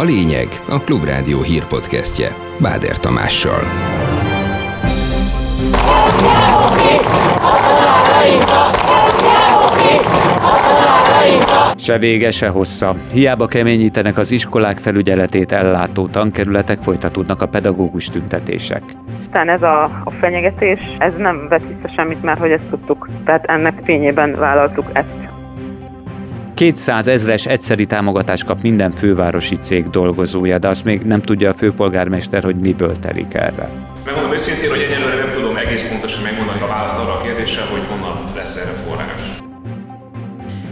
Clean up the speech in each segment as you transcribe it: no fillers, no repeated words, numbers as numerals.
A Lényeg, a Klubrádió hírpodcastje Báder Tamással. Se vége, se hossza. Hiába keményítenek az iskolák felügyeletét ellátó tankerületek, folytatódnak a pedagógus tüntetések. Aztán ez a fenyegetés, ez nem vett vissza semmit, mert hogy ezt tudtuk. Tehát ennek fényében vállaltuk ezt. 200 ezres egyszeri támogatást kap minden fővárosi cég dolgozója, de azt még nem tudja a főpolgármester, hogy miből telik erre. Megmondom őszintén, hogy egyelőre nem tudom egész pontosan megmondani a választ arra a kérdésre, hogy honnan lesz erre forrás.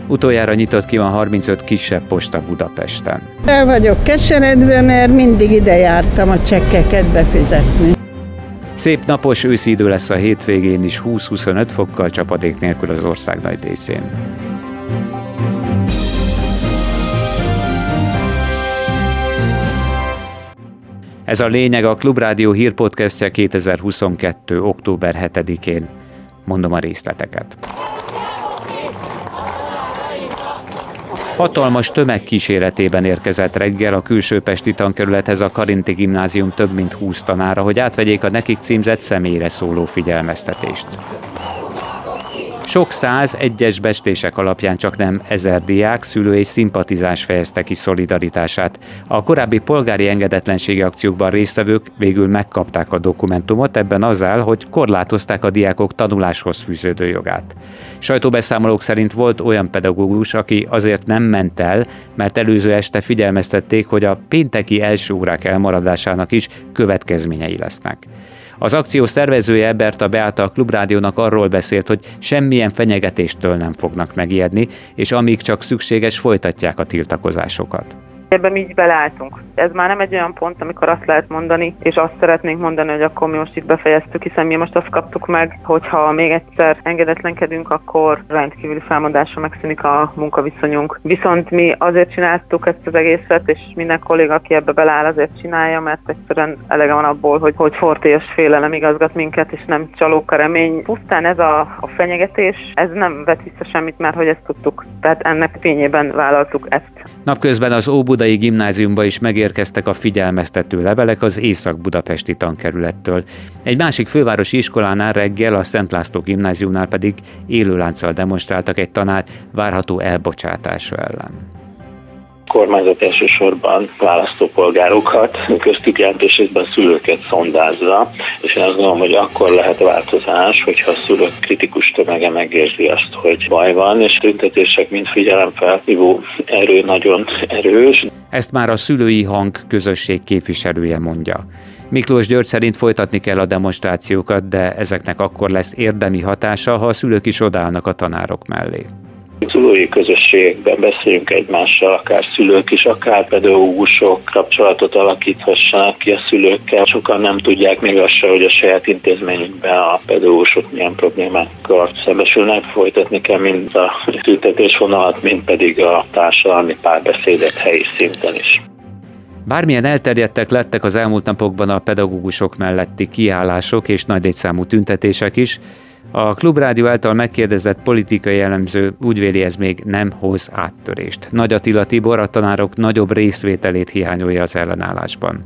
Utoljára nyitott ki van 35 kisebb posta Budapesten. El vagyok keseredve, mert mindig ide jártam a csekkeket befizetni. Szép napos őszi idő lesz a hétvégén is, 20-25 fokkal, csapadék nélkül az ország nagy részén. Ez a lényeg, a Klubrádió hírpodcastje 2022. október 7-én. Mondom a részleteket. Hatalmas tömeg kíséretében érkezett reggel a külsőpesti tankerülethez a Karinti Gimnázium több mint 20 tanára, hogy átvegyék a nekik címzett személyre szóló figyelmeztetést. Sok száz egyes becslések alapján csaknem 1000 diák, szülő és szimpatizáns fejezte ki szolidaritását. A korábbi polgári engedetlenségi akciókban résztvevők végül megkapták a dokumentumot, ebben az áll, hogy korlátozták a diákok tanuláshoz fűződő jogát. Sajtóbeszámolók szerint volt olyan pedagógus, aki azért nem ment el, mert előző este figyelmeztették, hogy a pénteki első órák elmaradásának is következményei lesznek. Az akció szervezője, Bertha Beáta a Klubrádiónak arról beszélt, hogy semmilyen fenyegetéstől nem fognak megijedni, és amíg csak szükséges, folytatják a tiltakozásokat. Ebben mi így belálltunk. Ez már nem egy olyan pont, amikor azt lehet mondani, és azt szeretnénk mondani, hogy akkor mi most itt befejeztük, hiszen mi most azt kaptuk meg, hogyha még egyszer engedetlenkedünk, akkor rendkívüli felmondásra megszűnik a munkaviszonyunk. Viszont mi azért csináltuk ezt az egészet, és minden kolléga, aki ebbe beláll, azért csinálja, mert egyszerűen elege van abból, hogy fortélyes félelem igazgat minket, és nem csalóka remény. Pusztán ez a fenyegetés, ez nem vett vissza semmit, mert hogy ezt tudtuk. Tehát ennek fényében vállaltuk ezt. Napközben az Odai gimnáziumba is megérkeztek a figyelmeztető levelek az észak-budapesti tankerülettől. Egy másik fővárosi iskolánál reggel, a Szent László gimnáziumnál pedig élőlánccal demonstráltak egy tanár várható elbocsátása ellen. A kormányzat elsősorban választópolgárokat, köztük jelentős részben szülőket szondázza, és én azt gondolom, hogy akkor lehet változás, hogyha a szülők kritikus tömege megérzi azt, hogy baj van, és tüntetések, mint figyelemfelhívó erő nagyon erős. Ezt már a szülői hang közösség képviselője mondja. Miklós György szerint folytatni kell a demonstrációkat, de ezeknek akkor lesz érdemi hatása, ha a szülők is odállnak a tanárok mellé. Szülői közösségekben beszéljünk egymással, akár szülők is, akár pedagógusok kapcsolatot alakíthassanak ki a szülőkkel. Sokan nem tudják még azt se, hogy a saját intézményükben a pedagógusok milyen problémákkal szembesülnek. Folytatni kell mind a tüntetésvonalat, mind pedig a társadalmi párbeszédet helyi szinten is. Bármilyen elterjedtek lettek az elmúlt napokban a pedagógusok melletti kiállások és nagy létszámú tüntetések is, a Klubrádió által megkérdezett politikai elemző úgy véli, ez még nem hoz áttörést. Nagy Attila Tibor a tanárok nagyobb részvételét hiányolja az ellenállásban.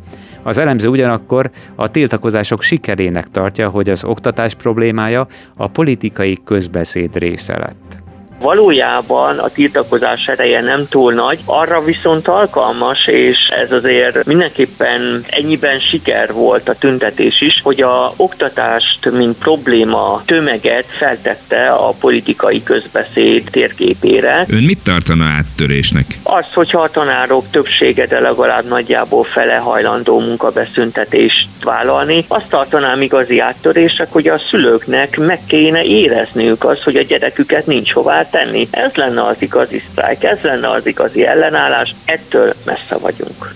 Az elemző ugyanakkor a tiltakozások sikerének tartja, hogy az oktatás problémája a politikai közbeszéd része lett. Valójában a tiltakozás ereje nem túl nagy, arra viszont alkalmas, és ez azért mindenképpen ennyiben siker volt a tüntetés is, hogy a oktatást, mint probléma tömeget feltette a politikai közbeszéd térképére. Ön mit tartana áttörésnek? Az, hogyha a tanárok többsége, de legalább nagyjából fele hajlandó munkabeszüntetést vállalni, azt tartanám igazi áttörésnek, hogy a szülőknek meg kéne érezniük az, hogy a gyereküket nincs hová tenni. Ez lenne az igazi sztrájk, ez lenne az igazi ellenállás, ettől messze vagyunk.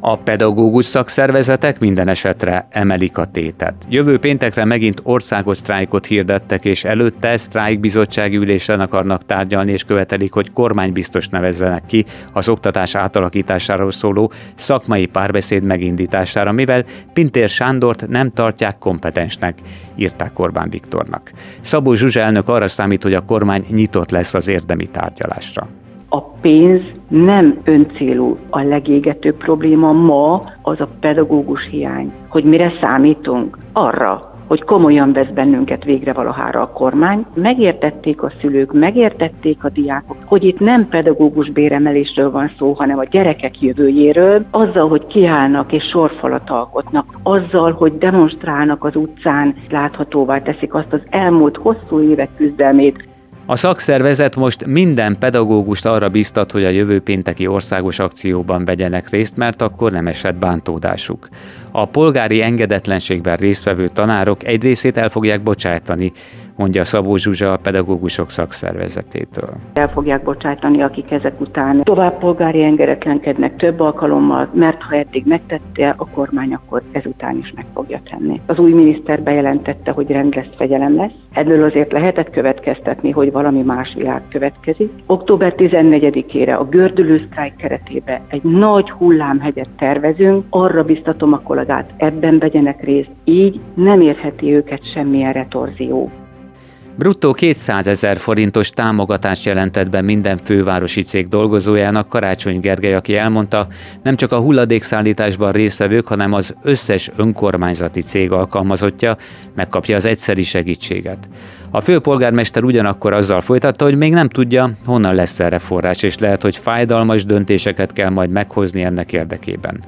A pedagógus szakszervezetek minden esetre emelik a tétet. Jövő péntekre megint országos sztrájkot hirdettek, és előtte sztrájkbizottsági ülésen akarnak tárgyalni, és követelik, hogy kormánybiztos nevezzenek ki az oktatás átalakításáról szóló szakmai párbeszéd megindítására, mivel Pintér Sándort nem tartják kompetensnek, írták Orbán Viktornak. Szabó Zsuzsa elnök arra számít, hogy a kormány nyitott lesz az érdemi tárgyalásra. A pénz nem öncélú, a legégetőbb probléma ma az a pedagógus hiány. Hogy mire számítunk? Arra, hogy komolyan vesz bennünket végre valahára a kormány. Megértették a szülők, megértették a diákok, hogy itt nem pedagógus béremelésről van szó, hanem a gyerekek jövőjéről, azzal, hogy kiállnak és sorfalat alkotnak, azzal, hogy demonstrálnak az utcán, láthatóvá teszik azt az elmúlt hosszú évek küzdelmét. A szakszervezet most minden pedagógust arra bíztat, hogy a jövő pénteki országos akcióban vegyenek részt, mert akkor nem esett bántódásuk. A polgári engedetlenségben résztvevő tanárok egy részét el fogják bocsátani, mondja Szabó Zsuzsa a pedagógusok szakszervezetétől. El fogják bocsátani, akik ezek után tovább polgári engedetlenkednek több alkalommal, mert ha eddig megtette a kormány, akkor ezután is meg fogja tenni. Az új miniszter bejelentette, hogy rend lesz, fegyelem lesz. Ebből azért lehetett következtetni, hogy valami más világ következik. Október 14-ére a gördülő sztrájk keretében egy nagy hullámhegyet tervezünk, arra biztatom a kollégát, ebben vegyenek részt, így nem érheti őket semmilyen retorzió. Bruttó 200 000 forintos támogatást jelentett be minden fővárosi cég dolgozójának Karácsony Gergely, aki elmondta, nem csak a hulladékszállításban résztvevők, hanem az összes önkormányzati cég alkalmazottja megkapja az egyszeri segítséget. A főpolgármester ugyanakkor azzal folytatta, hogy még nem tudja, honnan lesz erre forrás, és lehet, hogy fájdalmas döntéseket kell majd meghozni ennek érdekében.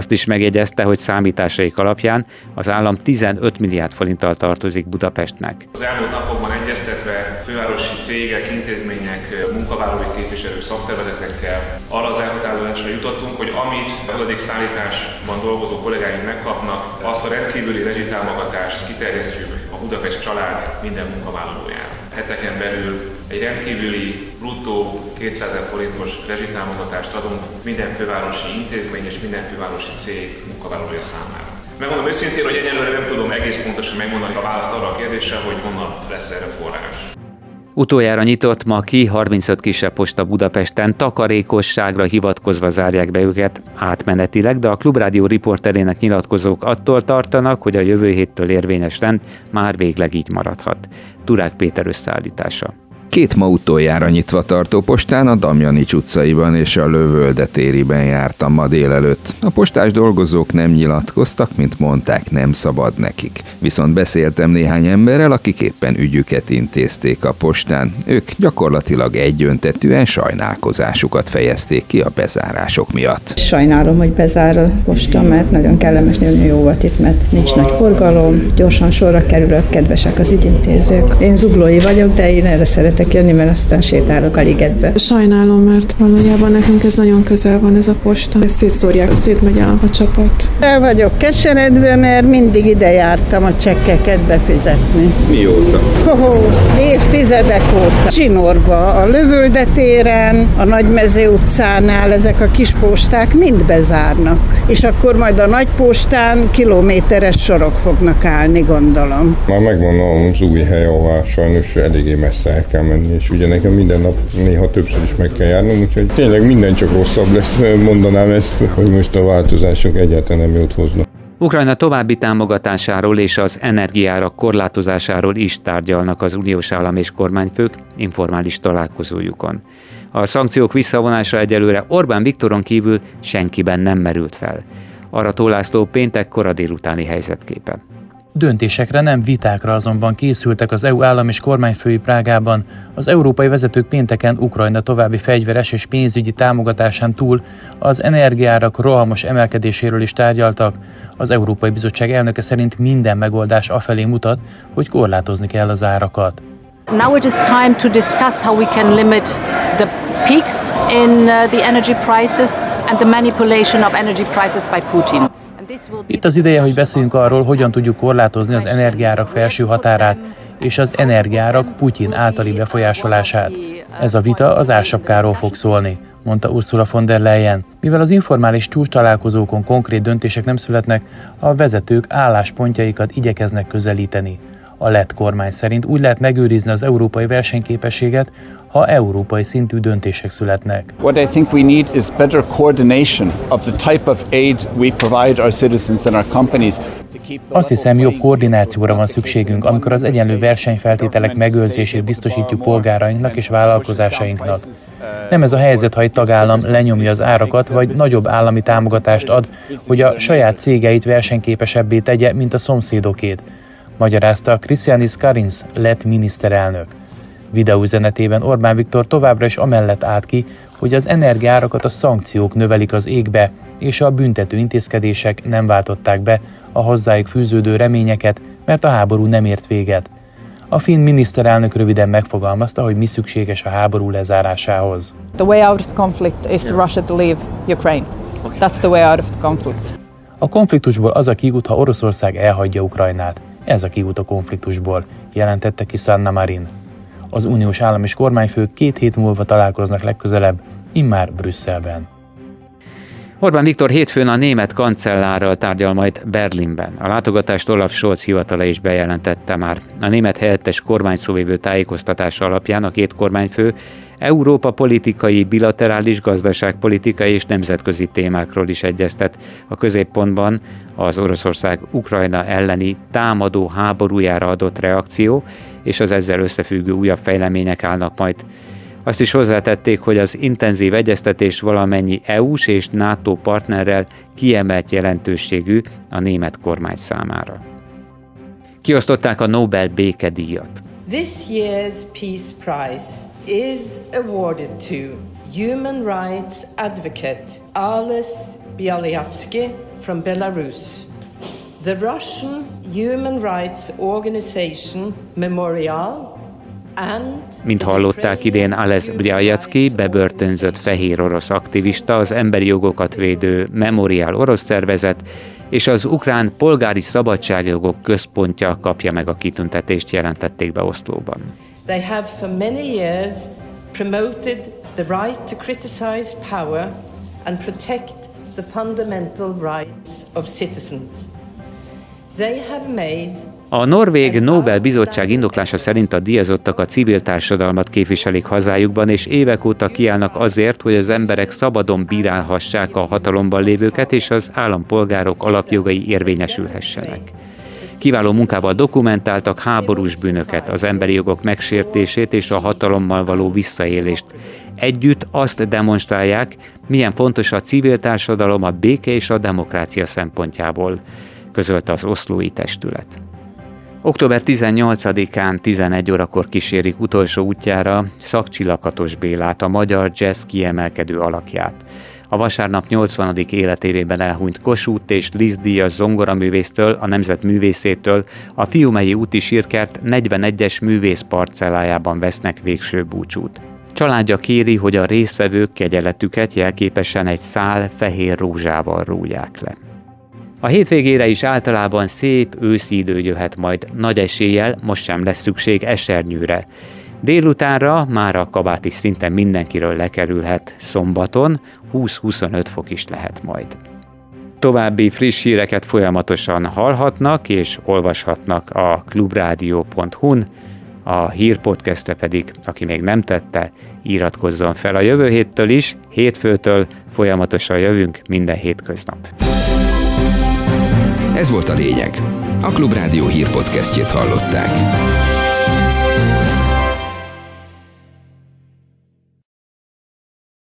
Azt is megjegyezte, hogy számításaik alapján az állam 15 milliárd forinttal tartozik Budapestnek. Az elmúlt napokban egyeztetve fővárosi cégek, intézmények, munkavállalói képviselők, szakszervezetekkel arra az elhatárolásra jutottunk, hogy amit a hulladékszállításban dolgozó kollégáink megkapnak, azt a rendkívüli rezsitámogatást kiterjesztjük a Budapest család minden munkavállalójára. Heteken belül egy rendkívüli bruttó 200 000 forintos rezsitámogatást adunk minden fővárosi intézmény és minden fővárosi cég munkavállalója számára. Megmondom őszintén, hogy egyelőre nem tudom egész pontosan megmondani a választ arra a kérdésre, hogy honnan lesz erre forrás. Utoljára nyitott ma ki 35 kisebb posta Budapesten, takarékosságra hivatkozva zárják be őket átmenetileg, de a Klubrádió riporterének nyilatkozók attól tartanak, hogy a jövő héttől érvényes rend már végleg így maradhat. Turák Péter összeállítása. Két ma utoljára nyitva tartó postán, a Damjanics utcaiban és a Lövölde tériben jártam ma délelőtt. A postás dolgozók nem nyilatkoztak, mint mondták, nem szabad nekik. Viszont beszéltem néhány emberrel, akik éppen ügyüket intézték a postán. Ők gyakorlatilag egyöntetűen sajnálkozásukat fejezték ki a bezárások miatt. Sajnálom, hogy bezár a posta, mert nagyon kellemes, nagyon jó volt itt, mert nincs nagy forgalom, gyorsan sorra kerülök, kedvesek az ügyintézők. Én zuglói vagyok, de én erre szeretem jönni, mert aztán sétálok a ligetbe. Sajnálom, mert valójában nekünk ez nagyon közel van, ez a posta. Ezt szétszórják, szétmegy a csapat. El vagyok keseredve, mert mindig ide jártam a csekkeket befizetni. Mióta? Évtizedek óta. Zsinórba, a Lövölde téren, a Nagymező utcánál ezek a kis posták mind bezárnak. És akkor majd a nagy postán kilométeres sorok fognak állni, gondolom. Már megvan a zúgi hely, ahová sajnos eléggé messze el kell menni, és ugye nekem minden nap néha többször is meg kell járnom, úgyhogy tényleg minden csak rosszabb lesz, mondanám ezt, hogy most a változások egyáltalán nem jót hoznak. Ukrajna további támogatásáról és az energiárak korlátozásáról is tárgyalnak az uniós állam és kormányfők informális találkozójukon. A szankciók visszavonása egyelőre Orbán Viktoron kívül senkiben nem merült fel. Arató László péntek kora délutáni helyzetképe. Döntésekre, nem vitákra azonban készültek az EU állam és kormányfői Prágában. Az európai vezetők pénteken Ukrajna további fegyveres és pénzügyi támogatásán túl az energiárak rohamos emelkedéséről is tárgyaltak. Az Európai Bizottság elnöke szerint minden megoldás afelé mutat, hogy korlátozni kell az árakat. Now it is time to discuss how we can limit the peaks in the energy prices and the manipulation of energy prices by Putin. Itt az ideje, hogy beszéljünk arról, hogyan tudjuk korlátozni az energiárak felső határát és az energiárak Putyin általi befolyásolását. Ez a vita az ársapkáról fog szólni, mondta Ursula von der Leyen. Mivel az informális csúcstalálkozókon konkrét döntések nem születnek, a vezetők álláspontjaikat igyekeznek közelíteni. A lett kormány szerint úgy lehet megőrizni az európai versenyképességet, ha európai szintű döntések születnek. What I think we need is better coordination of the type of aid we provide our citizens and our companies. Azt hiszem, jobb koordinációra van szükségünk, amikor az egyenlő versenyfeltételek megőrzését biztosítjuk polgárainknak és vállalkozásainknak. Nem ez a helyzet, ha egy tagállam lenyomja az árakat, vagy nagyobb állami támogatást ad, hogy a saját cégeit versenyképesebbé tegye, mint a szomszédokét, magyarázta Krisztiánis Karins lett miniszterelnök. Videóüzenetében Orbán Viktor továbbra is amellett állt ki, hogy az energiaárakat a szankciók növelik az égbe, és a büntető intézkedések nem váltották be a hozzájuk fűződő reményeket, mert a háború nem ért véget. A finn miniszterelnök röviden megfogalmazta, hogy mi szükséges a háború lezárásához. The way out of the conflict is for Russia to leave Ukraine. That's the way out of the conflict. A konfliktusból az a kiút, ha Oroszország elhagyja Ukrajnát. Ez a kiút a konfliktusból, jelentette ki Sanna Marin. Az uniós állam és kormányfők 2 hét múlva találkoznak legközelebb, immár Brüsszelben. Orbán Viktor hétfőn a német kancellárral tárgyal majd Berlinben. A látogatást Olaf Scholz hivatala is bejelentette már. A német helyettes kormányszóvivő tájékoztatása alapján a két kormányfő Európa politikai, bilaterális gazdaságpolitikai és nemzetközi témákról is egyeztet. A középpontban az Oroszország Ukrajna elleni támadó háborújára adott reakció és az ezzel összefüggő újabb fejlemények állnak majd. Azt is hozzátették, hogy az intenzív egyeztetés valamennyi EU-s és NATO partnerrel kiemelt jelentőségű a német kormány számára. Kiosztották a Nobel békedíjat. This year's Peace Prize is awarded to human rights advocate Ales Bieliatski from Belarus. The Russian human rights organization Memorial. Mint hallották, idén Ales Bieliatski, bebörtönzött fehér orosz aktivista, az emberi jogokat védő Memorial orosz szervezet és az Ukrán Polgári Szabadságjogok Központja kapja meg a kitüntetést, jelentették be Oszlóban. They have for many years promoted the right to criticize power and protect the fundamental rights of citizens. They have made A norvég Nobel-bizottság indoklása szerint a díjazottak a civil társadalmat képviselik hazájukban, és évek óta kiállnak azért, hogy az emberek szabadon bírálhassák a hatalomban lévőket, és az állampolgárok alapjogai érvényesülhessenek. Kiváló munkával dokumentáltak háborús bűnöket, az emberi jogok megsértését és a hatalommal való visszaélést. Együtt azt demonstrálják, milyen fontos a civil társadalom a béke és a demokrácia szempontjából, közölte az oszlói testület. Október 18-án 11 órakor kísérik utolsó útjára Szakcsilakatos Bélát, a magyar jazz kiemelkedő alakját. A vasárnap 80. életévében elhunyt Kossuth és Liszt Díjas zongoraművésztől, a nemzet művészétől a Fiumei úti sírkert 41-es művész parcellájában vesznek végső búcsút. Családja kéri, hogy a résztvevők kegyeletüket jelképesen egy szál fehér rózsával rújják le. A hétvégére is általában szép őszi idő jöhet majd, nagy eséllyel most sem lesz szükség esernyőre. Délutánra már a kabát is szinte mindenkiről lekerülhet, szombaton 20-25 fok is lehet majd. További friss híreket folyamatosan hallhatnak és olvashatnak a klubrádió.hu-n, a hírpodcastre pedig, aki még nem tette, iratkozzon fel a jövő héttől is, hétfőtől folyamatosan jövünk minden hétköznap. Ez volt a lényeg. A Klubrádió hírpodcastjét hallották.